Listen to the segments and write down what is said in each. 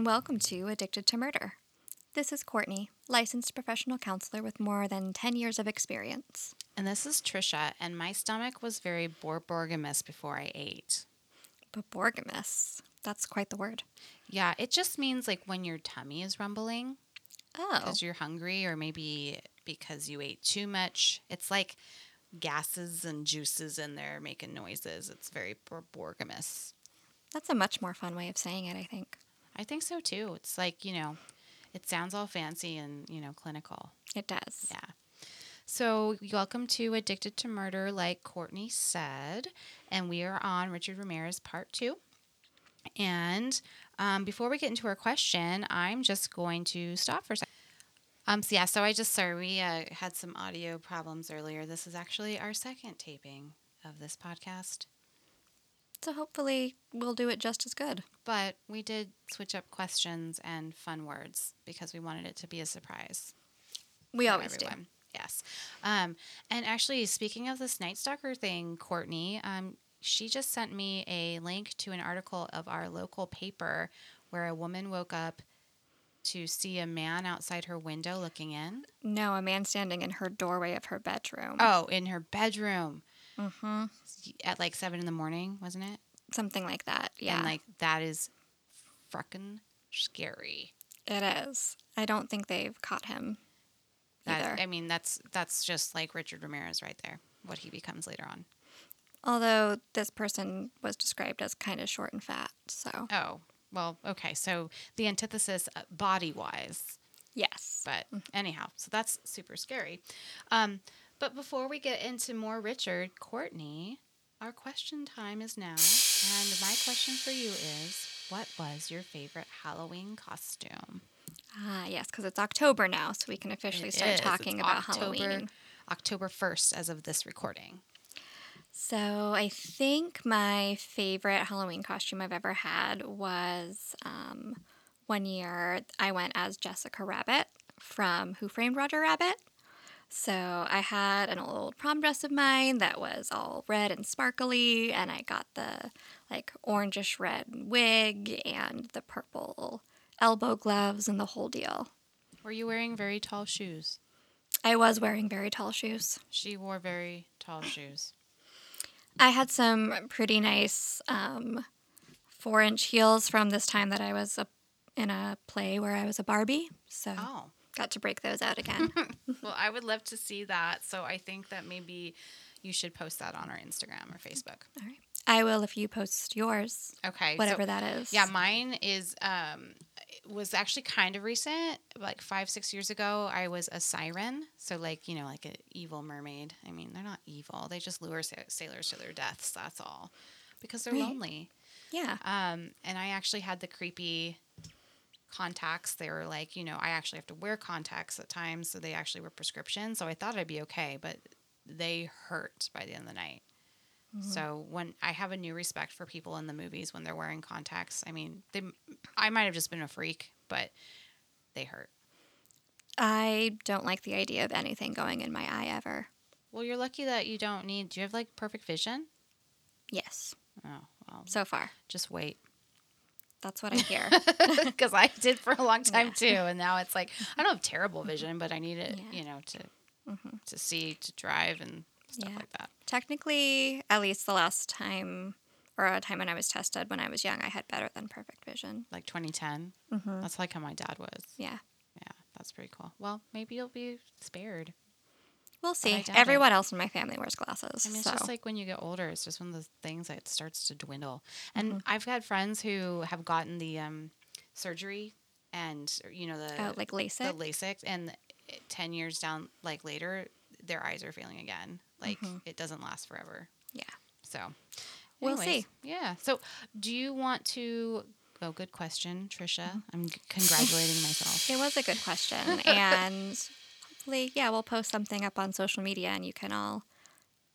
and welcome to Addicted to Murder. This is Courtney, licensed professional counselor with more than 10 years of experience. And this is Trisha, and my stomach was very borborygmus before I ate. Borborygmus? That's quite the word. Yeah, it just means like when your tummy is rumbling. Oh. Because you're hungry or maybe because you ate too much. It's like gases and juices in there making noises. It's very borborygmus. That's a much more fun way of saying it, I think. I think so, too. It's like, you know, it sounds all fancy and, you know, clinical. It does. Yeah. So welcome to Addicted to Murder, like Courtney said, and we are on Richard Ramirez Part 2. And before we get into our question, I'm just going to stop for a second. We had some audio problems earlier. This is actually our second taping of this podcast. So hopefully we'll do it just as good. But we did switch up questions and fun words because we wanted it to be a surprise. We always do. Yes. And actually, speaking of this Night Stalker thing, Courtney, she just sent me a link to an article of our local paper where a woman woke up to see a man outside her window looking in. No, a man standing in her doorway of her bedroom. Oh, in her bedroom. Mm-hmm. At like 7 in the morning, wasn't it? Something like that, yeah. And like that is frickin' scary. It is. I don't think they've caught him either. That's just like Richard Ramirez right there, what he becomes later on. Although this person was described as kind of short and fat, so. Oh, well, okay. So the antithesis body-wise. Yes. But anyhow, so that's super scary. But before we get into more Richard, Courtney, our question time is now. And my question for you is, what was your favorite Halloween costume? Ah, yes, because it's October now, so we can officially start talking about Halloween. October 1st as of this recording. So I think my favorite Halloween costume I've ever had was one year I went as Jessica Rabbit from Who Framed Roger Rabbit. So I had an old prom dress of mine that was all red and sparkly, and I got the like orangish red wig and the purple elbow gloves and the whole deal. Were you wearing very tall shoes? I was wearing very tall shoes. She wore very tall shoes. I had some pretty nice 4-inch heels from this time that I was in a play where I was a Barbie. So. Oh. Got to break those out again. Well, I would love to see that. So I think that maybe you should post that on our Instagram or Facebook. All right. I will if you post yours. Okay. Whatever that is. Yeah, mine is was actually kind of recent. Like 5-6 years ago, I was a siren. So like, you know, like an evil mermaid. I mean, they're not evil. They just lure sailors to their deaths. That's all. Because they're lonely. Yeah. And I actually had the creepy contacts. They were like, you know, I actually have to wear contacts at times, so they actually were prescription. So I thought I'd be okay, but they hurt by the end of the night. Mm-hmm. So when I have a new respect for people in the movies when they're wearing contacts, I mean, I might have just been a freak, but they hurt. I don't like the idea of anything going in my eye ever. Well, you're lucky that you don't need. Do you have like perfect vision? Yes. Oh, well. So far. Just wait. That's what I hear. Because I did for a long time, too. And now it's like, I don't have terrible vision, but I need it, you know, to see, to drive and stuff like that. Technically, at least the last time or a time when I was tested when I was young, I had better than perfect vision. Like 2010? Mm-hmm. That's like how my dad was. Yeah. Yeah, that's pretty cool. Well, maybe you'll be spared. We'll see. Everyone else in my family wears glasses. I mean, it's just like when you get older, it's just one of those things that starts to dwindle. And I've had friends who have gotten the surgery and, you know, the like LASIK. The LASIK. And 10 years down, like later, their eyes are failing again. Like it doesn't last forever. Yeah. So we'll see. Yeah. So do you want to... Oh, good question, Trisha. I'm congratulating myself. It was a good question. And... Yeah, we'll post something up on social media and you can all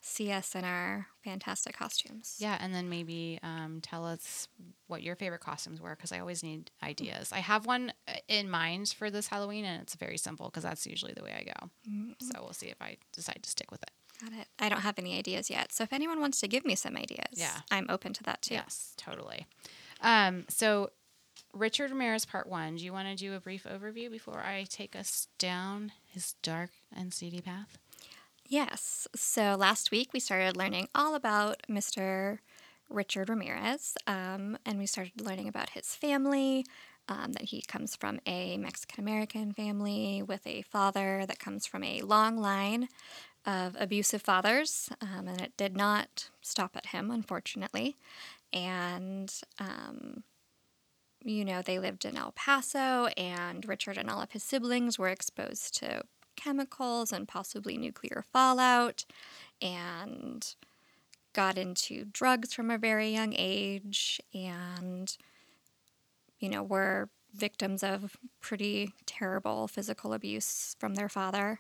see us in our fantastic costumes. Yeah, and then maybe tell us what your favorite costumes were because I always need ideas. I have one in mind for this Halloween and it's very simple because that's usually the way I go. Mm-hmm. So we'll see if I decide to stick with it. Got it. I don't have any ideas yet. So if anyone wants to give me some ideas, I'm open to that too. Yes, totally. So Richard Ramirez, Part 1. Do you want to do a brief overview before I take us down his dark and seedy path? Yes. So last week we started learning all about Mr. Richard Ramirez, and we started learning about his family, that he comes from a Mexican-American family with a father that comes from a long line of abusive fathers, and it did not stop at him, unfortunately. And, you know, they lived in El Paso, and Richard and all of his siblings were exposed to chemicals and possibly nuclear fallout, and got into drugs from a very young age, and, you know, were victims of pretty terrible physical abuse from their father.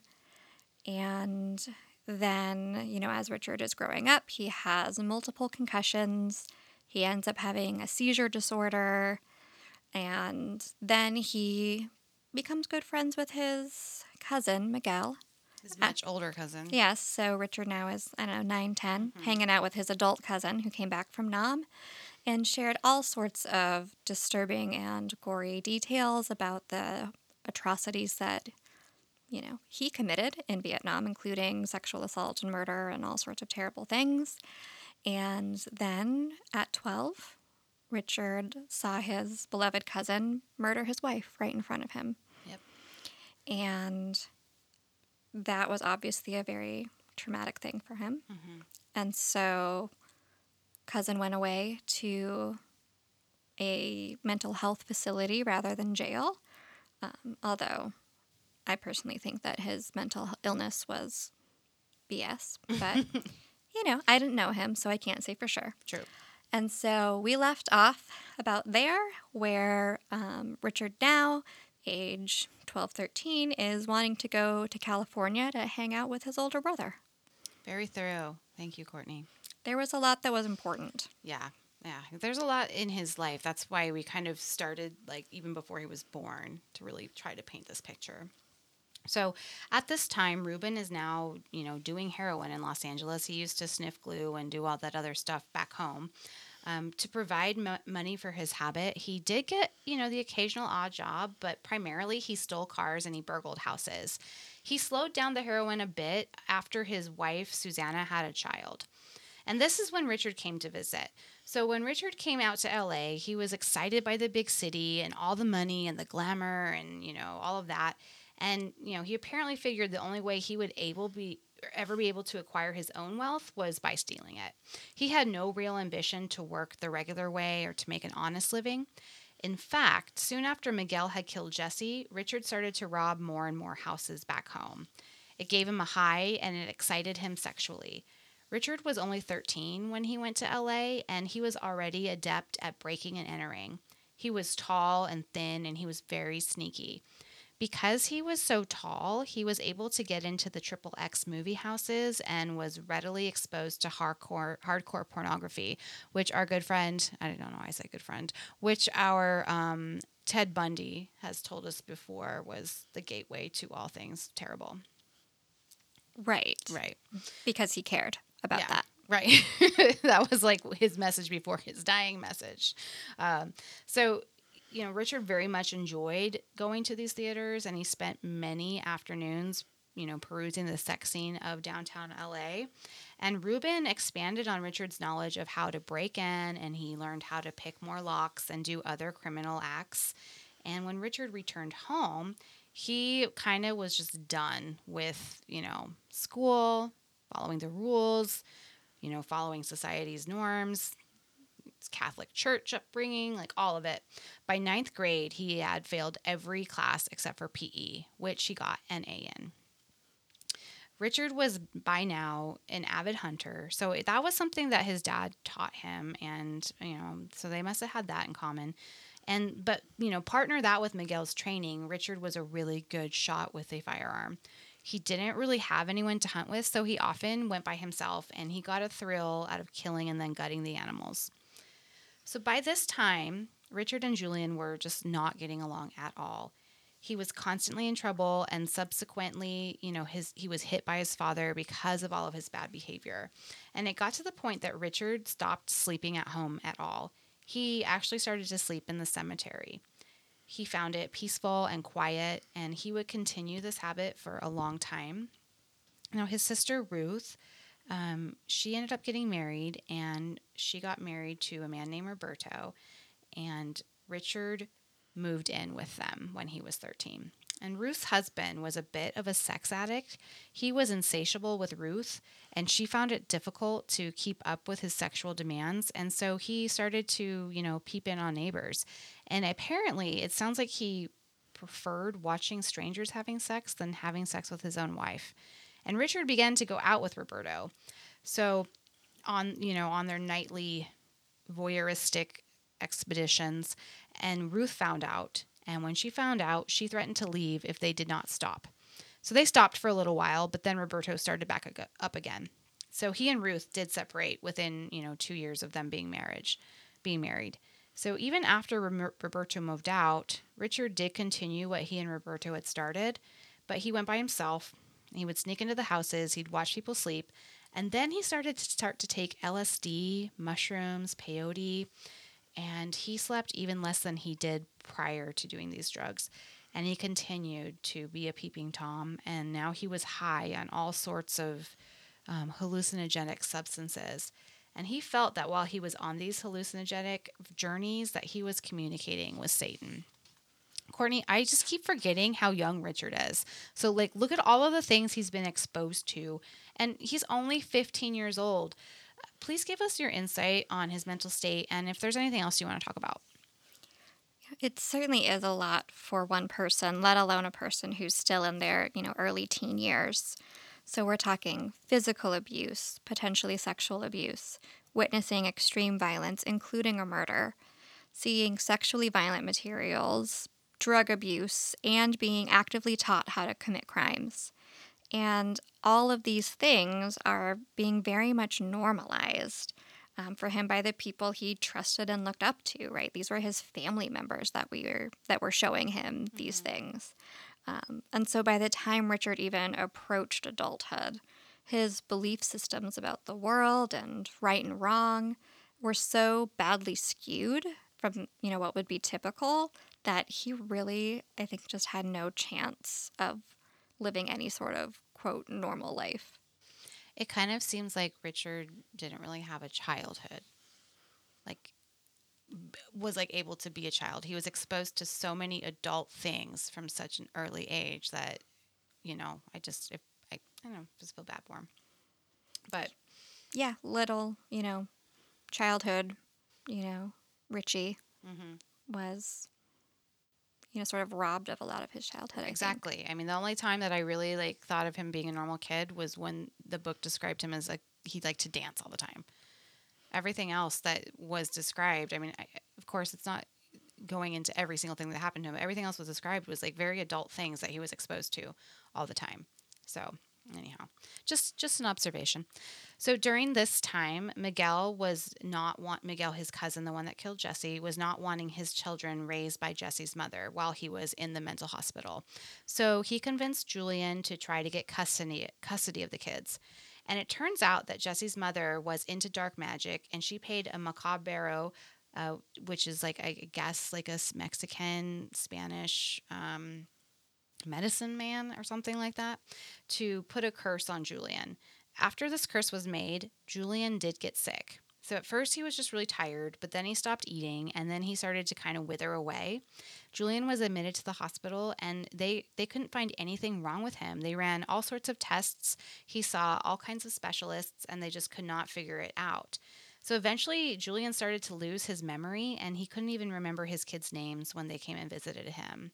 And then, you know, as Richard is growing up, he has multiple concussions. He ends up having a seizure disorder. And then he becomes good friends with his cousin, Miguel. His much older cousin. Yes. So Richard now is, 9, 10, hanging out with his adult cousin who came back from Nam and shared all sorts of disturbing and gory details about the atrocities that, you know, he committed in Vietnam, including sexual assault and murder and all sorts of terrible things. And then at 12, Richard saw his beloved cousin murder his wife right in front of him. Yep. And that was obviously a very traumatic thing for him. Mm-hmm. And so cousin went away to a mental health facility rather than jail, although I personally think that his mental illness was BS, but, you know, I didn't know him, so I can't say for sure. True. And so we left off about there where Richard now, age 12, 13, is wanting to go to California to hang out with his older brother. Very thorough. Thank you, Courtney. There was a lot that was important. Yeah. Yeah, there's a lot in his life. That's why we kind of started, like, even before he was born, to really try to paint this picture. So at this time, Ruben is now, you know, doing heroin in Los Angeles. He used to sniff glue and do all that other stuff back home. To provide money for his habit, he did get, you know, the occasional odd job, but primarily he stole cars and he burgled houses. He slowed down the heroin a bit after his wife, Susanna, had a child. And this is when Richard came to visit. So when Richard came out to LA, he was excited by the big city and all the money and the glamour and, you know, all of that. And, you know, he apparently figured the only way he would ever be able to acquire his own wealth was by stealing it. He had no real ambition to work the regular way or to make an honest living. In fact, soon after Miguel had killed Jesse, Richard started to rob more and more houses back home. It gave him a high and it excited him sexually. Richard was only 13 when he went to LA, and he was already adept at breaking and entering. He was tall and thin, and he was very sneaky. Because he was so tall, he was able to get into the XXX movie houses and was readily exposed to hardcore pornography, which our good friend, I don't know why I said good friend, which our Ted Bundy has told us before was the gateway to all things terrible. Right. Right. Because he cared about that. Right. That was like his message before his dying message. So, you know, Richard very much enjoyed going to these theaters, and he spent many afternoons, you know, perusing the sex scene of downtown LA. And Ruben expanded on Richard's knowledge of how to break in, and he learned how to pick more locks and do other criminal acts. And when Richard returned home, he kind of was just done with, you know, school, following the rules, you know, following society's norms, Catholic church upbringing, like all of it. By 9th grade, he had failed every class except for PE, which he got an A in. Richard was by now an avid hunter, so that was something that his dad taught him, and, you know, so they must have had that in common. But, you know, partner that with Miguel's training, Richard was a really good shot with a firearm. He didn't really have anyone to hunt with, so he often went by himself, and he got a thrill out of killing and then gutting the animals. So by this time, Richard and Julian were just not getting along at all. He was constantly in trouble, and subsequently, you know, he was hit by his father because of all of his bad behavior. And it got to the point that Richard stopped sleeping at home at all. He actually started to sleep in the cemetery. He found it peaceful and quiet, and he would continue this habit for a long time. Now, his sister, Ruth, she ended up getting married, and she got married to a man named Roberto, and Richard moved in with them when he was 13. And Ruth's husband was a bit of a sex addict. He was insatiable with Ruth, and she found it difficult to keep up with his sexual demands. And so he started to, peep in on neighbors. And apparently, it sounds like he preferred watching strangers having sex than having sex with his own wife. And Richard began to go out with Roberto. So on their nightly voyeuristic expeditions, and Ruth found out. And when she found out, she threatened to leave if they did not stop. So they stopped for a little while, but then Roberto started back up again. So he and Ruth did separate within, 2 years of them being married. So even after Roberto moved out, Richard did continue what he and Roberto had started, but he went by himself. He would sneak into the houses. He'd watch people sleep. And then he started to take LSD, mushrooms, peyote, and he slept even less than he did prior to doing these drugs. And he continued to be a peeping Tom. And now he was high on all sorts of hallucinogenic substances. And he felt that while he was on these hallucinogenic journeys that he was communicating with Satan. Courtney, I just keep forgetting how young Richard is. So, look at all of the things he's been exposed to. And he's only 15 years old. Please give us your insight on his mental state and if there's anything else you want to talk about. It certainly is a lot for one person, let alone a person who's still in their, early teen years. So we're talking physical abuse, potentially sexual abuse, witnessing extreme violence, including a murder, seeing sexually violent materials, drug abuse, and being actively taught how to commit crimes. And all of these things are being very much normalized for him by the people he trusted and looked up to, right? These were his family members that were showing him these things. And so by the time Richard even approached adulthood, his belief systems about the world and right and wrong were so badly skewed from, what would be typical that he really, I think, just had no chance of living any sort of, quote, normal life. It kind of seems like Richard didn't really have a childhood, was able to be a child. He was exposed to so many adult things from such an early age that, I just feel bad for him. But yeah, little, childhood, Richie was... sort of robbed of a lot of his childhood. Exactly. I mean, the only time that I really thought of him being a normal kid was when the book described him as he liked to dance all the time. Everything else that was described, I mean, of course, it's not going into every single thing that happened to him. Everything else was described was very adult things that he was exposed to all the time. So anyhow, just an observation. So during this time, Miguel, his cousin, the one that killed Jesse, was not wanting his children raised by Jesse's mother while he was in the mental hospital. So he convinced Julian to try to get custody of the kids. And it turns out that Jesse's mother was into dark magic, and she paid a macabro, which is a Mexican, Spanish, medicine man or something like that, to put a curse on Julian. After this curse was made, Julian did get sick. So at first he was just really tired, but then he stopped eating, and then he started to kind of wither away. Julian was admitted to the hospital, and they couldn't find anything wrong with him. They ran all sorts of tests. He saw all kinds of specialists, and they just could not figure it out. So eventually Julian started to lose his memory, and he couldn't even remember his kids' names when they came and visited him.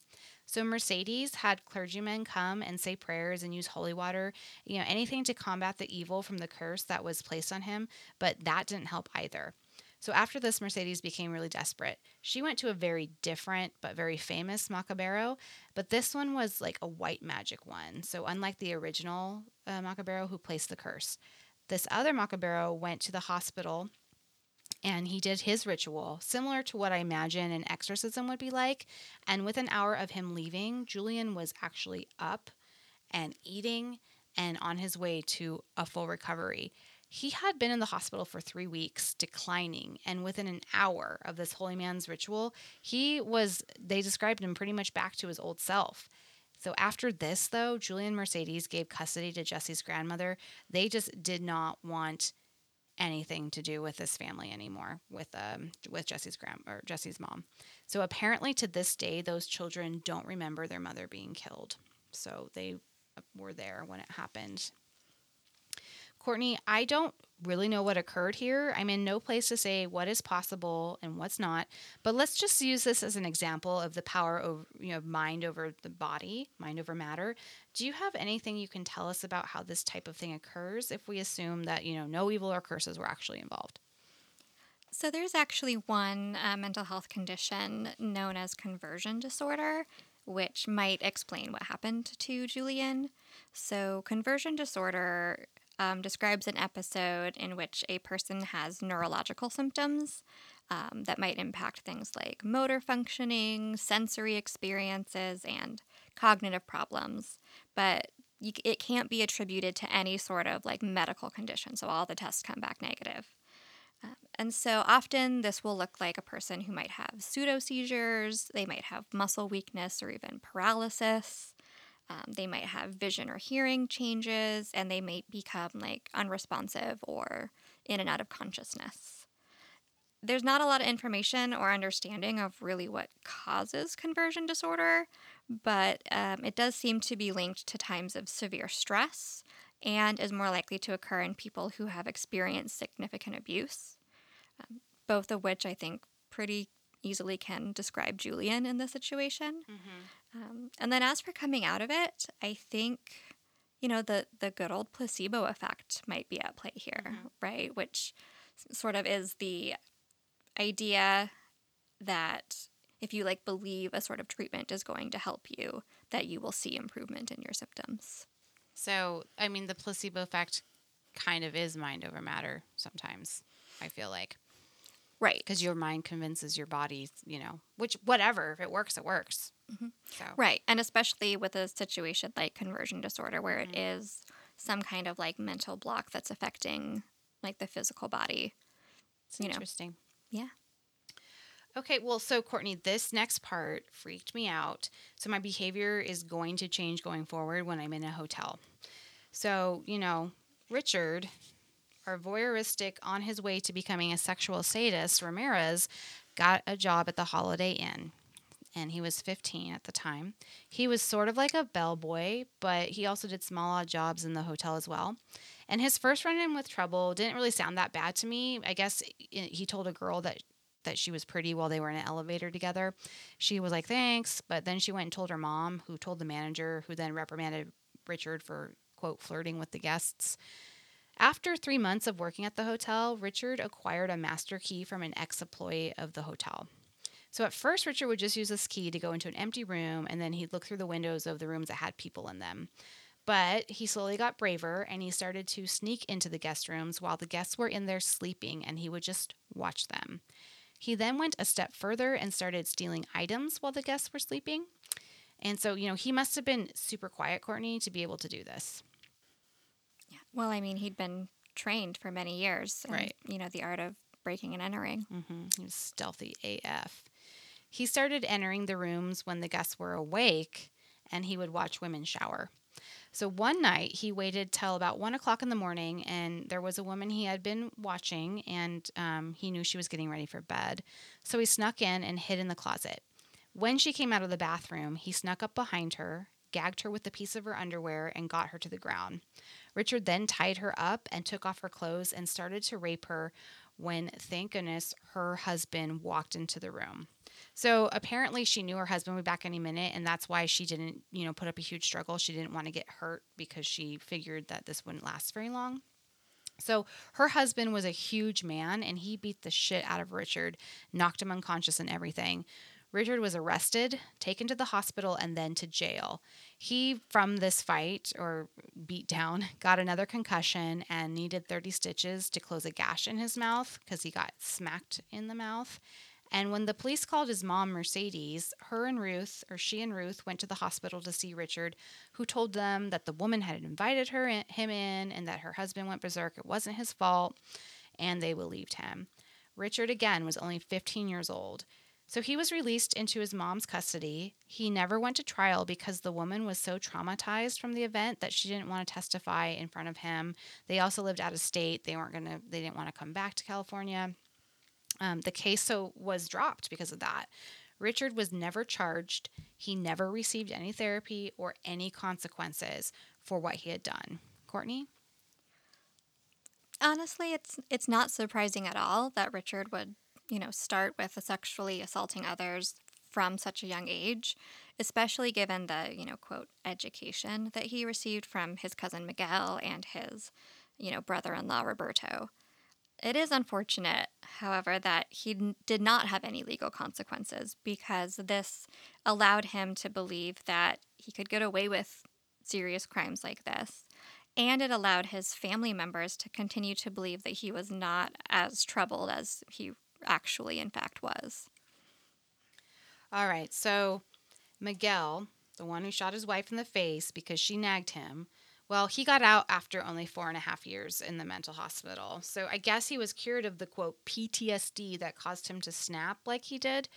So Mercedes had clergymen come and say prayers and use holy water, anything to combat the evil from the curse that was placed on him, but that didn't help either. So after this, Mercedes became really desperate. She went to a very different but very famous macabro, but this one was a white magic one. So unlike the original macabro who placed the curse, this other macabro went to the hospital and he did his ritual, similar to what I imagine an exorcism would be like. And within an hour of him leaving, Julian was actually up and eating and on his way to a full recovery. He had been in the hospital for 3 weeks, declining, and within an hour of this holy man's ritual, they described him pretty much back to his old self. So after this, though, Julian and Mercedes gave custody to Jesse's grandmother. They just did not want anything to do with this family anymore, with Jesse's mom. So apparently to this day, those children don't remember their mother being killed. So they were there when it happened. Courtney, I don't really know what occurred here. I'm in no place to say what is possible and what's not, but let's just use this as an example of the power of, mind over the body, mind over matter. Do you have anything you can tell us about how this type of thing occurs if we assume that, no evil or curses were actually involved? So there's actually one mental health condition known as conversion disorder, which might explain what happened to Julian. So conversion disorder describes an episode in which a person has neurological symptoms that might impact things like motor functioning, sensory experiences, and cognitive problems. But it can't be attributed to any sort of medical condition, so all the tests come back negative. And so often this will look like a person who might have pseudo seizures, they might have muscle weakness or even paralysis. They might have vision or hearing changes, and they may become unresponsive or in and out of consciousness. There's not a lot of information or understanding of really what causes conversion disorder, but it does seem to be linked to times of severe stress and is more likely to occur in people who have experienced significant abuse, both of which I think pretty easily can describe Julian in this situation. Mm-hmm. And then as for coming out of it, I think, the good old placebo effect might be at play here, mm-hmm. right? Which sort of is the idea that if you believe a sort of treatment is going to help you, that you will see improvement in your symptoms. So, the placebo effect kind of is mind over matter sometimes, I feel like. Right. Because your mind convinces your body, whatever, if it works, it works. Mm-hmm. So. Right. And especially with a situation like conversion disorder where it mm-hmm. is some kind of mental block that's affecting the physical body. It's interesting. Yeah. Okay. Well, so Courtney, this next part freaked me out. So my behavior is going to change going forward when I'm in a hotel. So, Richard, our voyeuristic, on his way to becoming a sexual sadist, Ramirez, got a job at the Holiday Inn, and he was 15 at the time. He was sort of like a bellboy, but he also did small odd jobs in the hotel as well. And his first run-in with trouble didn't really sound that bad to me. I guess he told a girl that she was pretty while they were in an elevator together. She was like, thanks, but then she went and told her mom, who told the manager, who then reprimanded Richard for, quote, flirting with the guests. After 3 months of working at the hotel, Richard acquired a master key from an ex-employee of the hotel. So at first, Richard would just use this key to go into an empty room, and then he'd look through the windows of the rooms that had people in them. But he slowly got braver, and he started to sneak into the guest rooms while the guests were in there sleeping, and he would just watch them. He then went a step further and started stealing items while the guests were sleeping. And so, he must have been super quiet, Courtney, to be able to do this. Yeah. Well, he'd been trained for many years. And, right. The art of breaking and entering. Mm-hmm. He was stealthy AF. He started entering the rooms when the guests were awake, and he would watch women shower. So one night, he waited till about 1 o'clock in the morning, and there was a woman he had been watching, and he knew she was getting ready for bed. So he snuck in and hid in the closet. When she came out of the bathroom, he snuck up behind her, gagged her with a piece of her underwear, and got her to the ground. Richard then tied her up and took off her clothes and started to rape her when, thank goodness, her husband walked into the room. So apparently she knew her husband would be back any minute, and that's why she didn't, put up a huge struggle. She didn't want to get hurt because she figured that this wouldn't last very long. So her husband was a huge man, and he beat the shit out of Richard, knocked him unconscious and everything. Richard was arrested, taken to the hospital, and then to jail. He, from this fight or beat down, got another concussion and needed 30 stitches to close a gash in his mouth because he got smacked in the mouth. And when the police called his mom, Mercedes, she and Ruth went to the hospital to see Richard, who told them that the woman had invited him in and that her husband went berserk. It wasn't his fault, and they believed him. Richard, again, was only 15 years old. So he was released into his mom's custody. He never went to trial because the woman was so traumatized from the event that she didn't want to testify in front of him. They also lived out of state. They didn't want to come back to California. The case was dropped because of that. Richard was never charged. He never received any therapy or any consequences for what he had done. Courtney? Honestly, it's not surprising at all that Richard would, start with sexually assaulting others from such a young age, especially given the, quote, education that he received from his cousin Miguel and his, brother-in-law Roberto. It is unfortunate, however, that he did not have any legal consequences because this allowed him to believe that he could get away with serious crimes like this. And it allowed his family members to continue to believe that he was not as troubled as he actually, in fact, was. All right, so Miguel, the one who shot his wife in the face because she nagged him, well, he got out after only 4.5 years in the mental hospital. So I guess he was cured of the, quote, PTSD that caused him to snap like he did.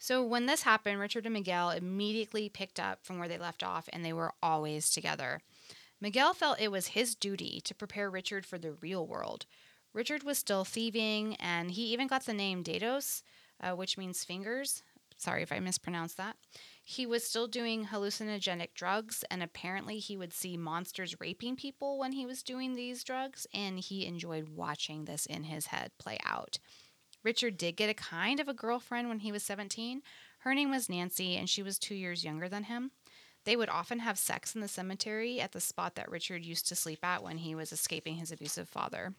So when this happened, Richard and Miguel immediately picked up from where they left off, and they were always together. Miguel felt it was his duty to prepare Richard for the real world. Richard was still thieving, and he even got the name Dados, which means fingers. Sorry if I mispronounced that. He was still doing hallucinogenic drugs, and apparently he would see monsters raping people when he was doing these drugs, and he enjoyed watching this in his head play out. Richard did get a kind of a girlfriend when he was 17. Her name was Nancy, and she was 2 years younger than him. They would often have sex in the cemetery at the spot that Richard used to sleep at when he was escaping his abusive father.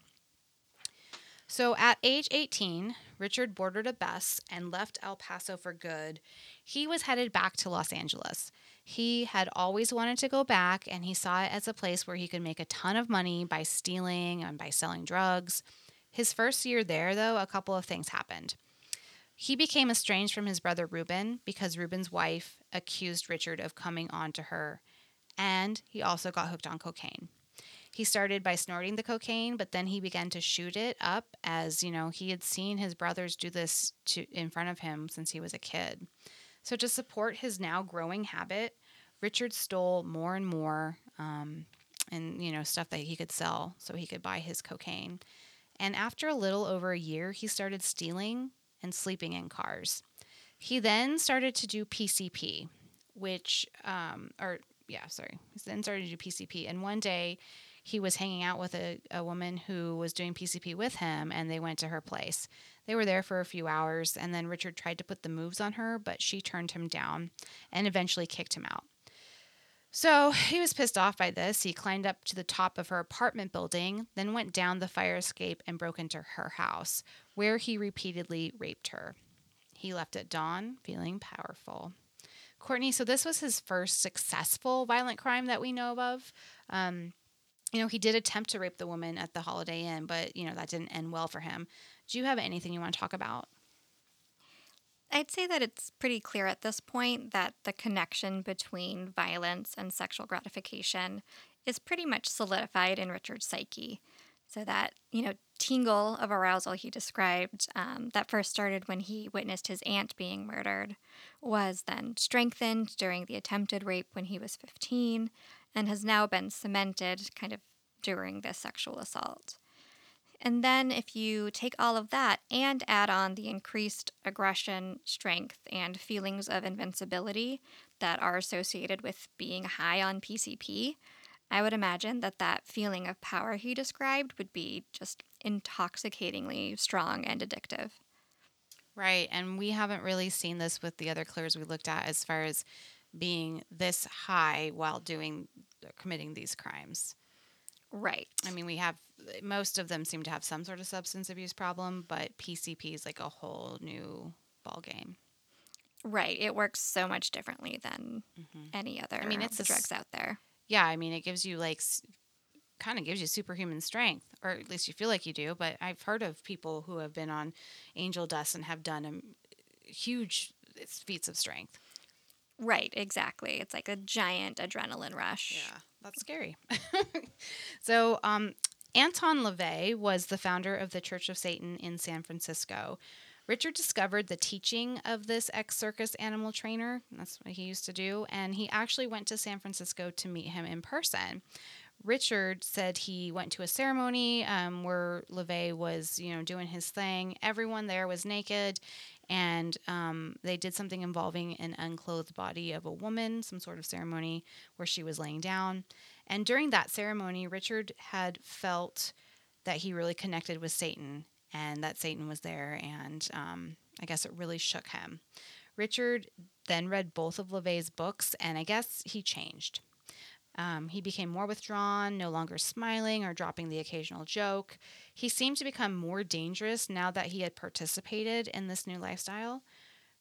So at age 18, Richard boarded a bus and left El Paso for good. He was headed back to Los Angeles. He had always wanted to go back, and he saw it as a place where he could make a ton of money by stealing and by selling drugs. His first year there, though, a couple of things happened. He became estranged from his brother Ruben because Ruben's wife accused Richard of coming on to her, and he also got hooked on cocaine. He started by snorting the cocaine, but then he began to shoot it up as, he had seen his brothers do this in front of him since he was a kid. So to support his now growing habit, Richard stole more and more and stuff that he could sell so he could buy his cocaine. And after a little over a year, he started stealing and sleeping in cars. He then started to do PCP, and one day he was hanging out with a woman who was doing PCP with him, and they went to her place. They were there for a few hours, and then Richard tried to put the moves on her, but she turned him down and eventually kicked him out. So he was pissed off by this. He climbed up to the top of her apartment building, then went down the fire escape and broke into her house, where he repeatedly raped her. He left at dawn, feeling powerful. Courtney, so this was his first successful violent crime that we know of. He did attempt to rape the woman at the Holiday Inn, but, that didn't end well for him. Do you have anything you want to talk about? I'd say that it's pretty clear at this point that the connection between violence and sexual gratification is pretty much solidified in Richard's psyche. So that, tingle of arousal he described that first started when he witnessed his aunt being murdered was then strengthened during the attempted rape when he was 15 and has now been cemented kind of during this sexual assault. And then if you take all of that and add on the increased aggression, strength, and feelings of invincibility that are associated with being high on PCP, I would imagine that feeling of power he described would be just intoxicatingly strong and addictive. Right, and we haven't really seen this with the other clues we looked at as far as being this high while committing these crimes. Right. I mean, most of them seem to have some sort of substance abuse problem, but PCP is like a whole new ballgame. Right. It works so much differently than any other drugs out there. Yeah, it gives you kind of gives you superhuman strength, or at least you feel like you do, but I've heard of people who have been on angel dust and have done huge feats of strength. Right, exactly. It's like a giant adrenaline rush. Yeah, that's scary. So, Anton LaVey was the founder of the Church of Satan in San Francisco. Richard discovered the teaching of this ex-circus animal trainer. That's what he used to do. And he actually went to San Francisco to meet him in person. Richard said he went to a ceremony where LaVey was, you know, doing his thing. Everyone there was naked, and they did something involving an unclothed body of a woman, some sort of ceremony where she was laying down. And during that ceremony, Richard had felt that he really connected with Satan, and that Satan was there, and I guess it really shook him. Richard then read both of LaVey's books, and I guess he changed. He became more withdrawn, no longer smiling or dropping the occasional joke. He seemed to become more dangerous now that he had participated in this new lifestyle.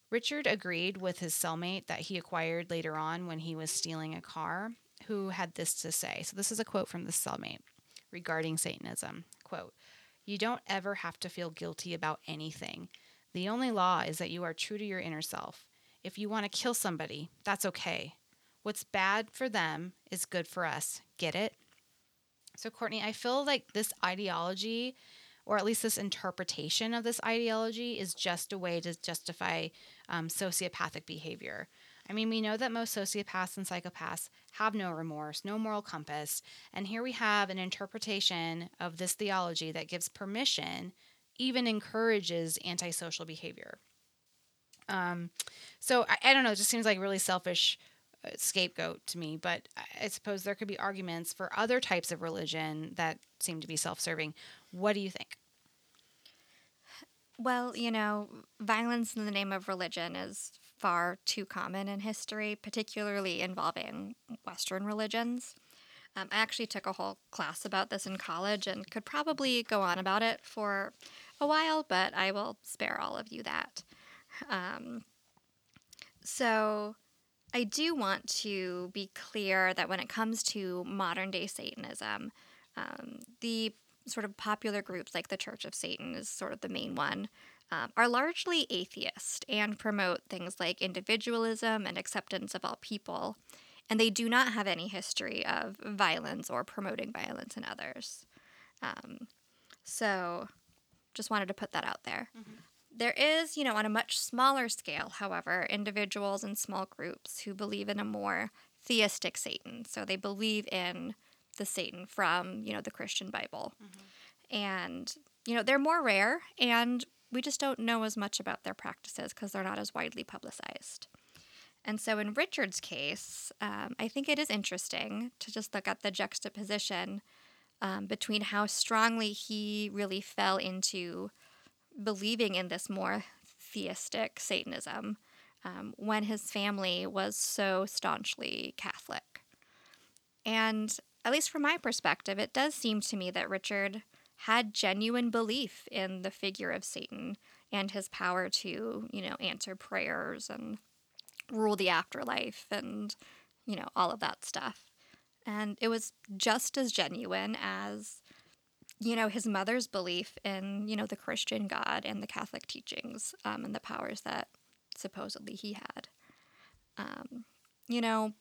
Richard agreed with his cellmate that he acquired later on when he was stealing a car, who had this to say. So this is a quote from the cellmate regarding Satanism. Quote, "You don't ever have to feel guilty about anything. The only law is that you are true to your inner self. If you want to kill somebody, that's okay. What's bad for them is good for us. Get it?" So, Courtney, I feel like this ideology, or at least this interpretation of this ideology, is just a way to justify sociopathic behavior. I mean, we know that most sociopaths and psychopaths have no remorse, no moral compass. And here we have an interpretation of this theology that gives permission, even encourages antisocial behavior. So I don't know, it just seems like really selfish scapegoat to me, but I suppose there could be arguments for other types of religion that seem to be self-serving. What do you think? Well, you know, violence in the name of religion is far too common in history, particularly involving Western religions. I actually took a whole class about this in college and could probably go on about it for a while, but I will spare all of you that. So I do want to be clear that when it comes to modern-day Satanism, the sort of popular groups like the Church of Satan is sort of the main one, are largely atheist and promote things like individualism and acceptance of all people, and they do not have any history of violence or promoting violence in others. So just wanted to put that out there. Mm-hmm. There is, you know, on a much smaller scale, however, individuals and small groups who believe in a more theistic Satan. So they believe in the Satan from, you know, the Christian Bible. Mm-hmm. And, you know, they're more rare, and we just don't know as much about their practices because they're not as widely publicized. And so in Richard's case, I think it is interesting to just look at the juxtaposition between how strongly he really fell into believing in this more theistic Satanism when his family was so staunchly Catholic. And at least from my perspective, it does seem to me that Richard had genuine belief in the figure of Satan and his power to, you know, answer prayers and rule the afterlife and, you know, all of that stuff. And it was just as genuine as, you know, his mother's belief in, you know, the Christian God and the Catholic teachings and the powers that supposedly he had. You know,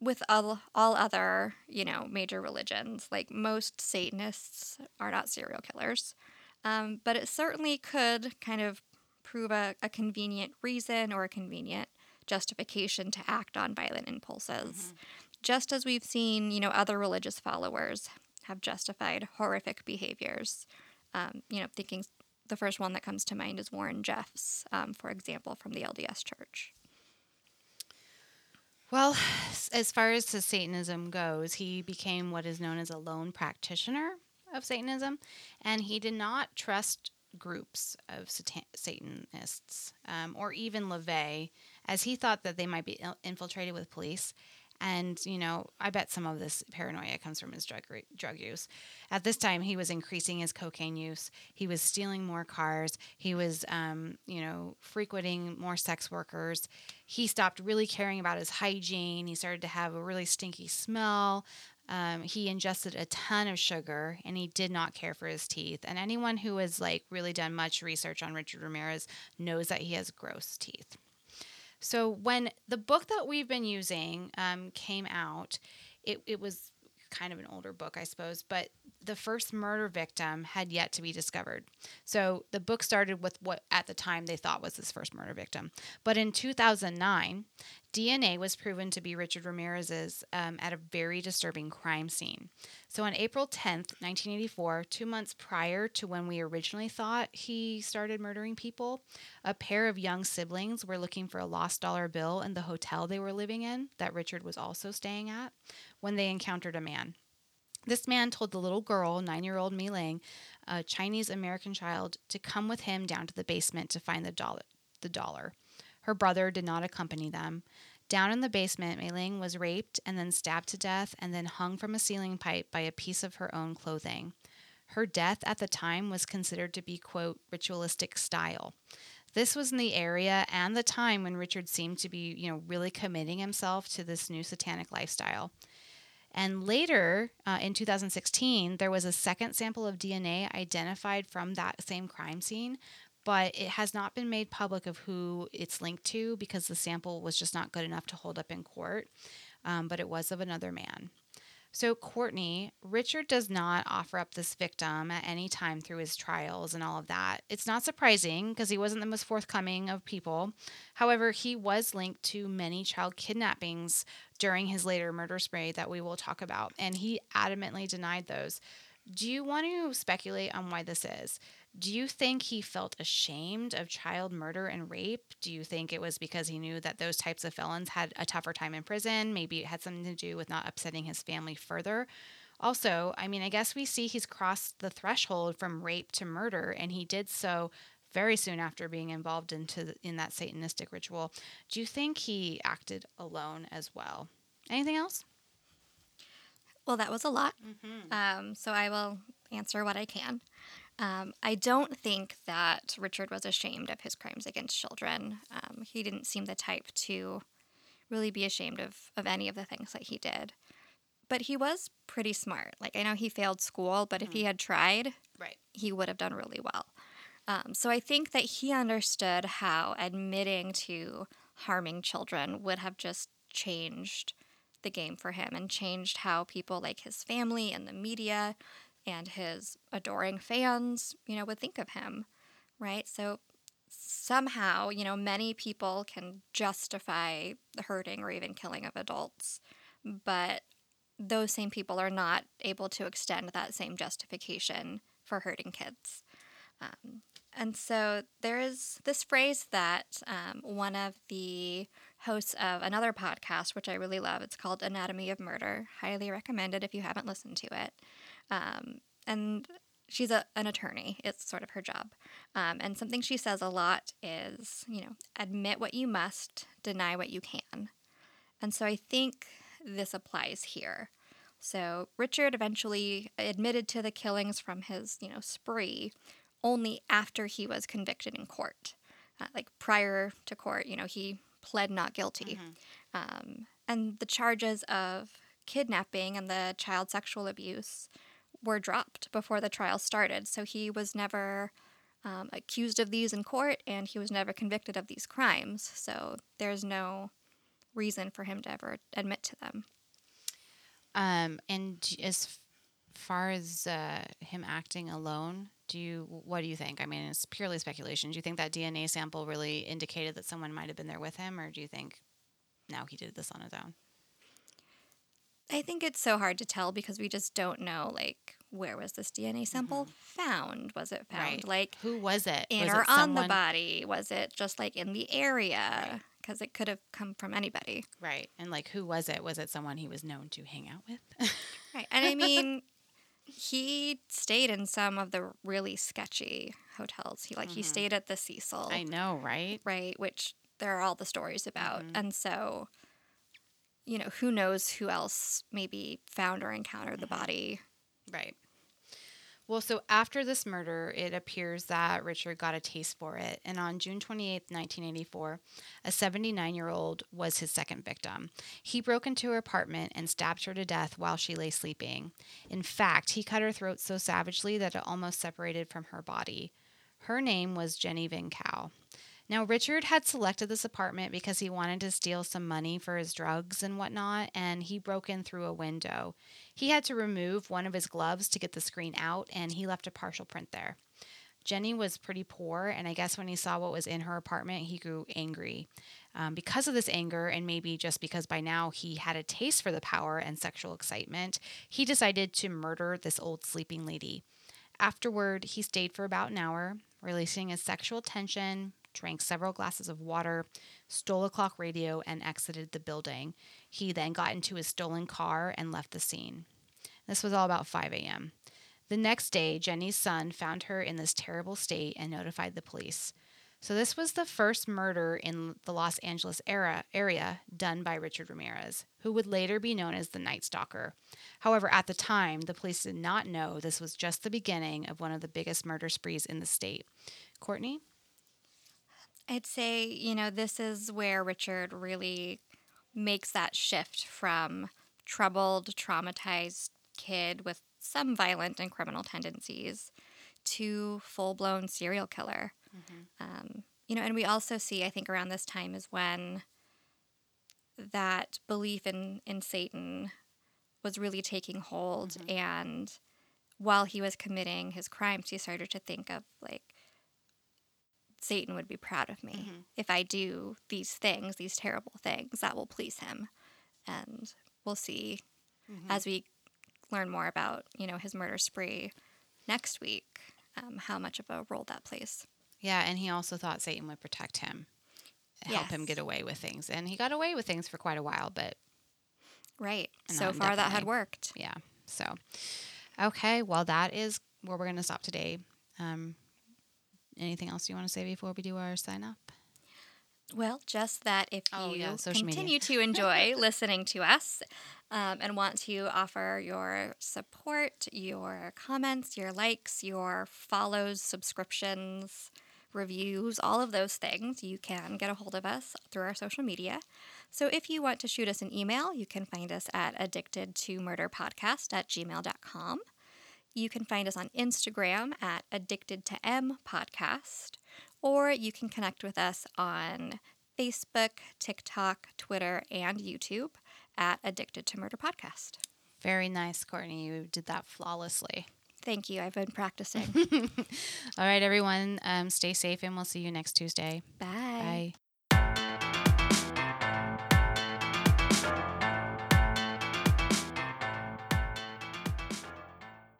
with all other, you know, major religions, like most Satanists are not serial killers, but it certainly could kind of prove a convenient reason or a convenient justification to act on violent impulses, mm-hmm. just as we've seen, you know, other religious followers have justified horrific behaviors. You know, thinking the first one that comes to mind is Warren Jeffs, for example, from the LDS Church. Well, as far as his Satanism goes, he became what is known as a lone practitioner of Satanism, and he did not trust groups of Satanists or even LaVey, as he thought that they might be infiltrated with police. And, you know, I bet some of this paranoia comes from his drug use. At this time, he was increasing his cocaine use. He was stealing more cars. He was, you know, frequenting more sex workers. He stopped really caring about his hygiene. He started to have a really stinky smell. He ingested a ton of sugar, and he did not care for his teeth. And anyone who has really done much research on Richard Ramirez knows that he has gross teeth. So when the book that we've been using came out, it was kind of an older book, I suppose, but the first murder victim had yet to be discovered. So the book started with what at the time they thought was his first murder victim. But in 2009, DNA was proven to be Richard Ramirez's at a very disturbing crime scene. So on April 10th, 1984, 2 months prior to when we originally thought he started murdering people, a pair of young siblings were looking for a lost dollar bill in the hotel they were living in that Richard was also staying at when they encountered a man. This man told the little girl, 9-year-old Mei Ling, a Chinese-American child, to come with him down to the basement to find the dollar. Her brother did not accompany them. Down in the basement, Mei Ling was raped and then stabbed to death and then hung from a ceiling pipe by a piece of her own clothing. Her death at the time was considered to be, quote, ritualistic style. This was in the area and the time when Richard seemed to be, really committing himself to this new satanic lifestyle. And later, in 2016, there was a second sample of DNA identified from that same crime scene, but it has not been made public of who it's linked to because the sample was just not good enough to hold up in court, but it was of another man. So, Courtney, Richard does not offer up this victim at any time through his trials and all of that. It's not surprising because he wasn't the most forthcoming of people. However, he was linked to many child kidnappings during his later murder spree that we will talk about, and he adamantly denied those. Do you want to speculate on why this is? Do you think he felt ashamed of child murder and rape? Do you think it was because he knew that those types of felons had a tougher time in prison? Maybe it had something to do with not upsetting his family further. Also, I guess we see he's crossed the threshold from rape to murder, and he did so very soon after being involved in that Satanistic ritual. Do you think he acted alone as well? Anything else? Well, that was a lot. Mm-hmm. So I will answer what I can. I don't think that Richard was ashamed of his crimes against children. He didn't seem the type to really be ashamed of any of the things that he did. But he was pretty smart. I know he failed school, but if he had tried, right, he would have done really well. So I think that he understood how admitting to harming children would have just changed the game for him and changed how people like his family and the media and his adoring fans, would think of him, right? So somehow, many people can justify the hurting or even killing of adults, but those same people are not able to extend that same justification for hurting kids. And so there is this phrase that one of the hosts of another podcast, which I really love, it's called Anatomy of Murder. Highly recommended if you haven't listened to it. And she's an attorney. It's sort of her job. And something she says a lot is, admit what you must, deny what you can. And so I think this applies here. So Richard eventually admitted to the killings from his, spree only after he was convicted in court. Prior to court, he pled not guilty. Mm-hmm. And the charges of kidnapping and the child sexual abuse were dropped before the trial started. So he was never accused of these in court, and he was never convicted of these crimes. So there's no reason for him to ever admit to them. And as far as him acting alone, what do you think? It's purely speculation. Do you think that DNA sample really indicated that someone might have been there with him, or do you think now he did this on his own? I think it's so hard to tell because we just don't know, where was this DNA sample found? Was it found, right, who was it? In was or it on someone? The body? Was it just, in the area? Because it could have come from anybody. Right. And, who was it? Was it someone he was known to hang out with? Right. And, he stayed in some of the really sketchy hotels. He, he stayed at the Cecil. I know, right? Right, which there are all the stories about. Mm-hmm. And so... who knows who else maybe found or encountered the body. Right. Well, so after this murder, it appears that Richard got a taste for it. And on June 28th, 1984, a 79-year-old was his second victim. He broke into her apartment and stabbed her to death while she lay sleeping. In fact, he cut her throat so savagely that it almost separated from her body. Her name was Jenny Vincow. Now, Richard had selected this apartment because he wanted to steal some money for his drugs and whatnot, and he broke in through a window. He had to remove one of his gloves to get the screen out, and he left a partial print there. Jenny was pretty poor, and I guess when he saw what was in her apartment, he grew angry. Because of this anger, and maybe just because by now he had a taste for the power and sexual excitement, he decided to murder this old sleeping lady. Afterward, he stayed for about an hour, releasing his sexual tension, drank several glasses of water, stole a clock radio, and exited the building. He then got into his stolen car and left the scene. This was all about 5 a.m. The next day, Jenny's son found her in this terrible state and notified the police. So this was the first murder in the Los Angeles area done by Richard Ramirez, who would later be known as the Night Stalker. However, at the time, the police did not know this was just the beginning of one of the biggest murder sprees in the state. Courtney? I'd say, this is where Richard really makes that shift from troubled, traumatized kid with some violent and criminal tendencies to full-blown serial killer. Mm-hmm. And we also see, I think around this time is when that belief in Satan was really taking hold. Mm-hmm. And while he was committing his crimes, he started to think of, Satan would be proud of me. Mm-hmm. If I do these things, these terrible things, that will please him. And we'll see as we learn more about, his murder spree next week, how much of a role that plays. Yeah, and he also thought Satan would protect him, help him get away with things. And he got away with things for quite a while, but... Right. So far that had worked. Yeah. So, okay, well, that is where we're going to stop today. Anything else you want to say before we do our sign up? Well, just that if you continue to enjoy listening to us and want to offer your support, your comments, your likes, your follows, subscriptions, reviews, all of those things, you can get a hold of us through our social media. So if you want to shoot us an email, you can find us at addictedtomurderpodcast@gmail.com. You can find us on Instagram at addictedtompodcast, or you can connect with us on Facebook, TikTok, Twitter, and YouTube at Addicted to Murder Podcast. Very nice, Courtney. You did that flawlessly. Thank you. I've been practicing. All right, everyone. Stay safe, and we'll see you next Tuesday. Bye. Bye.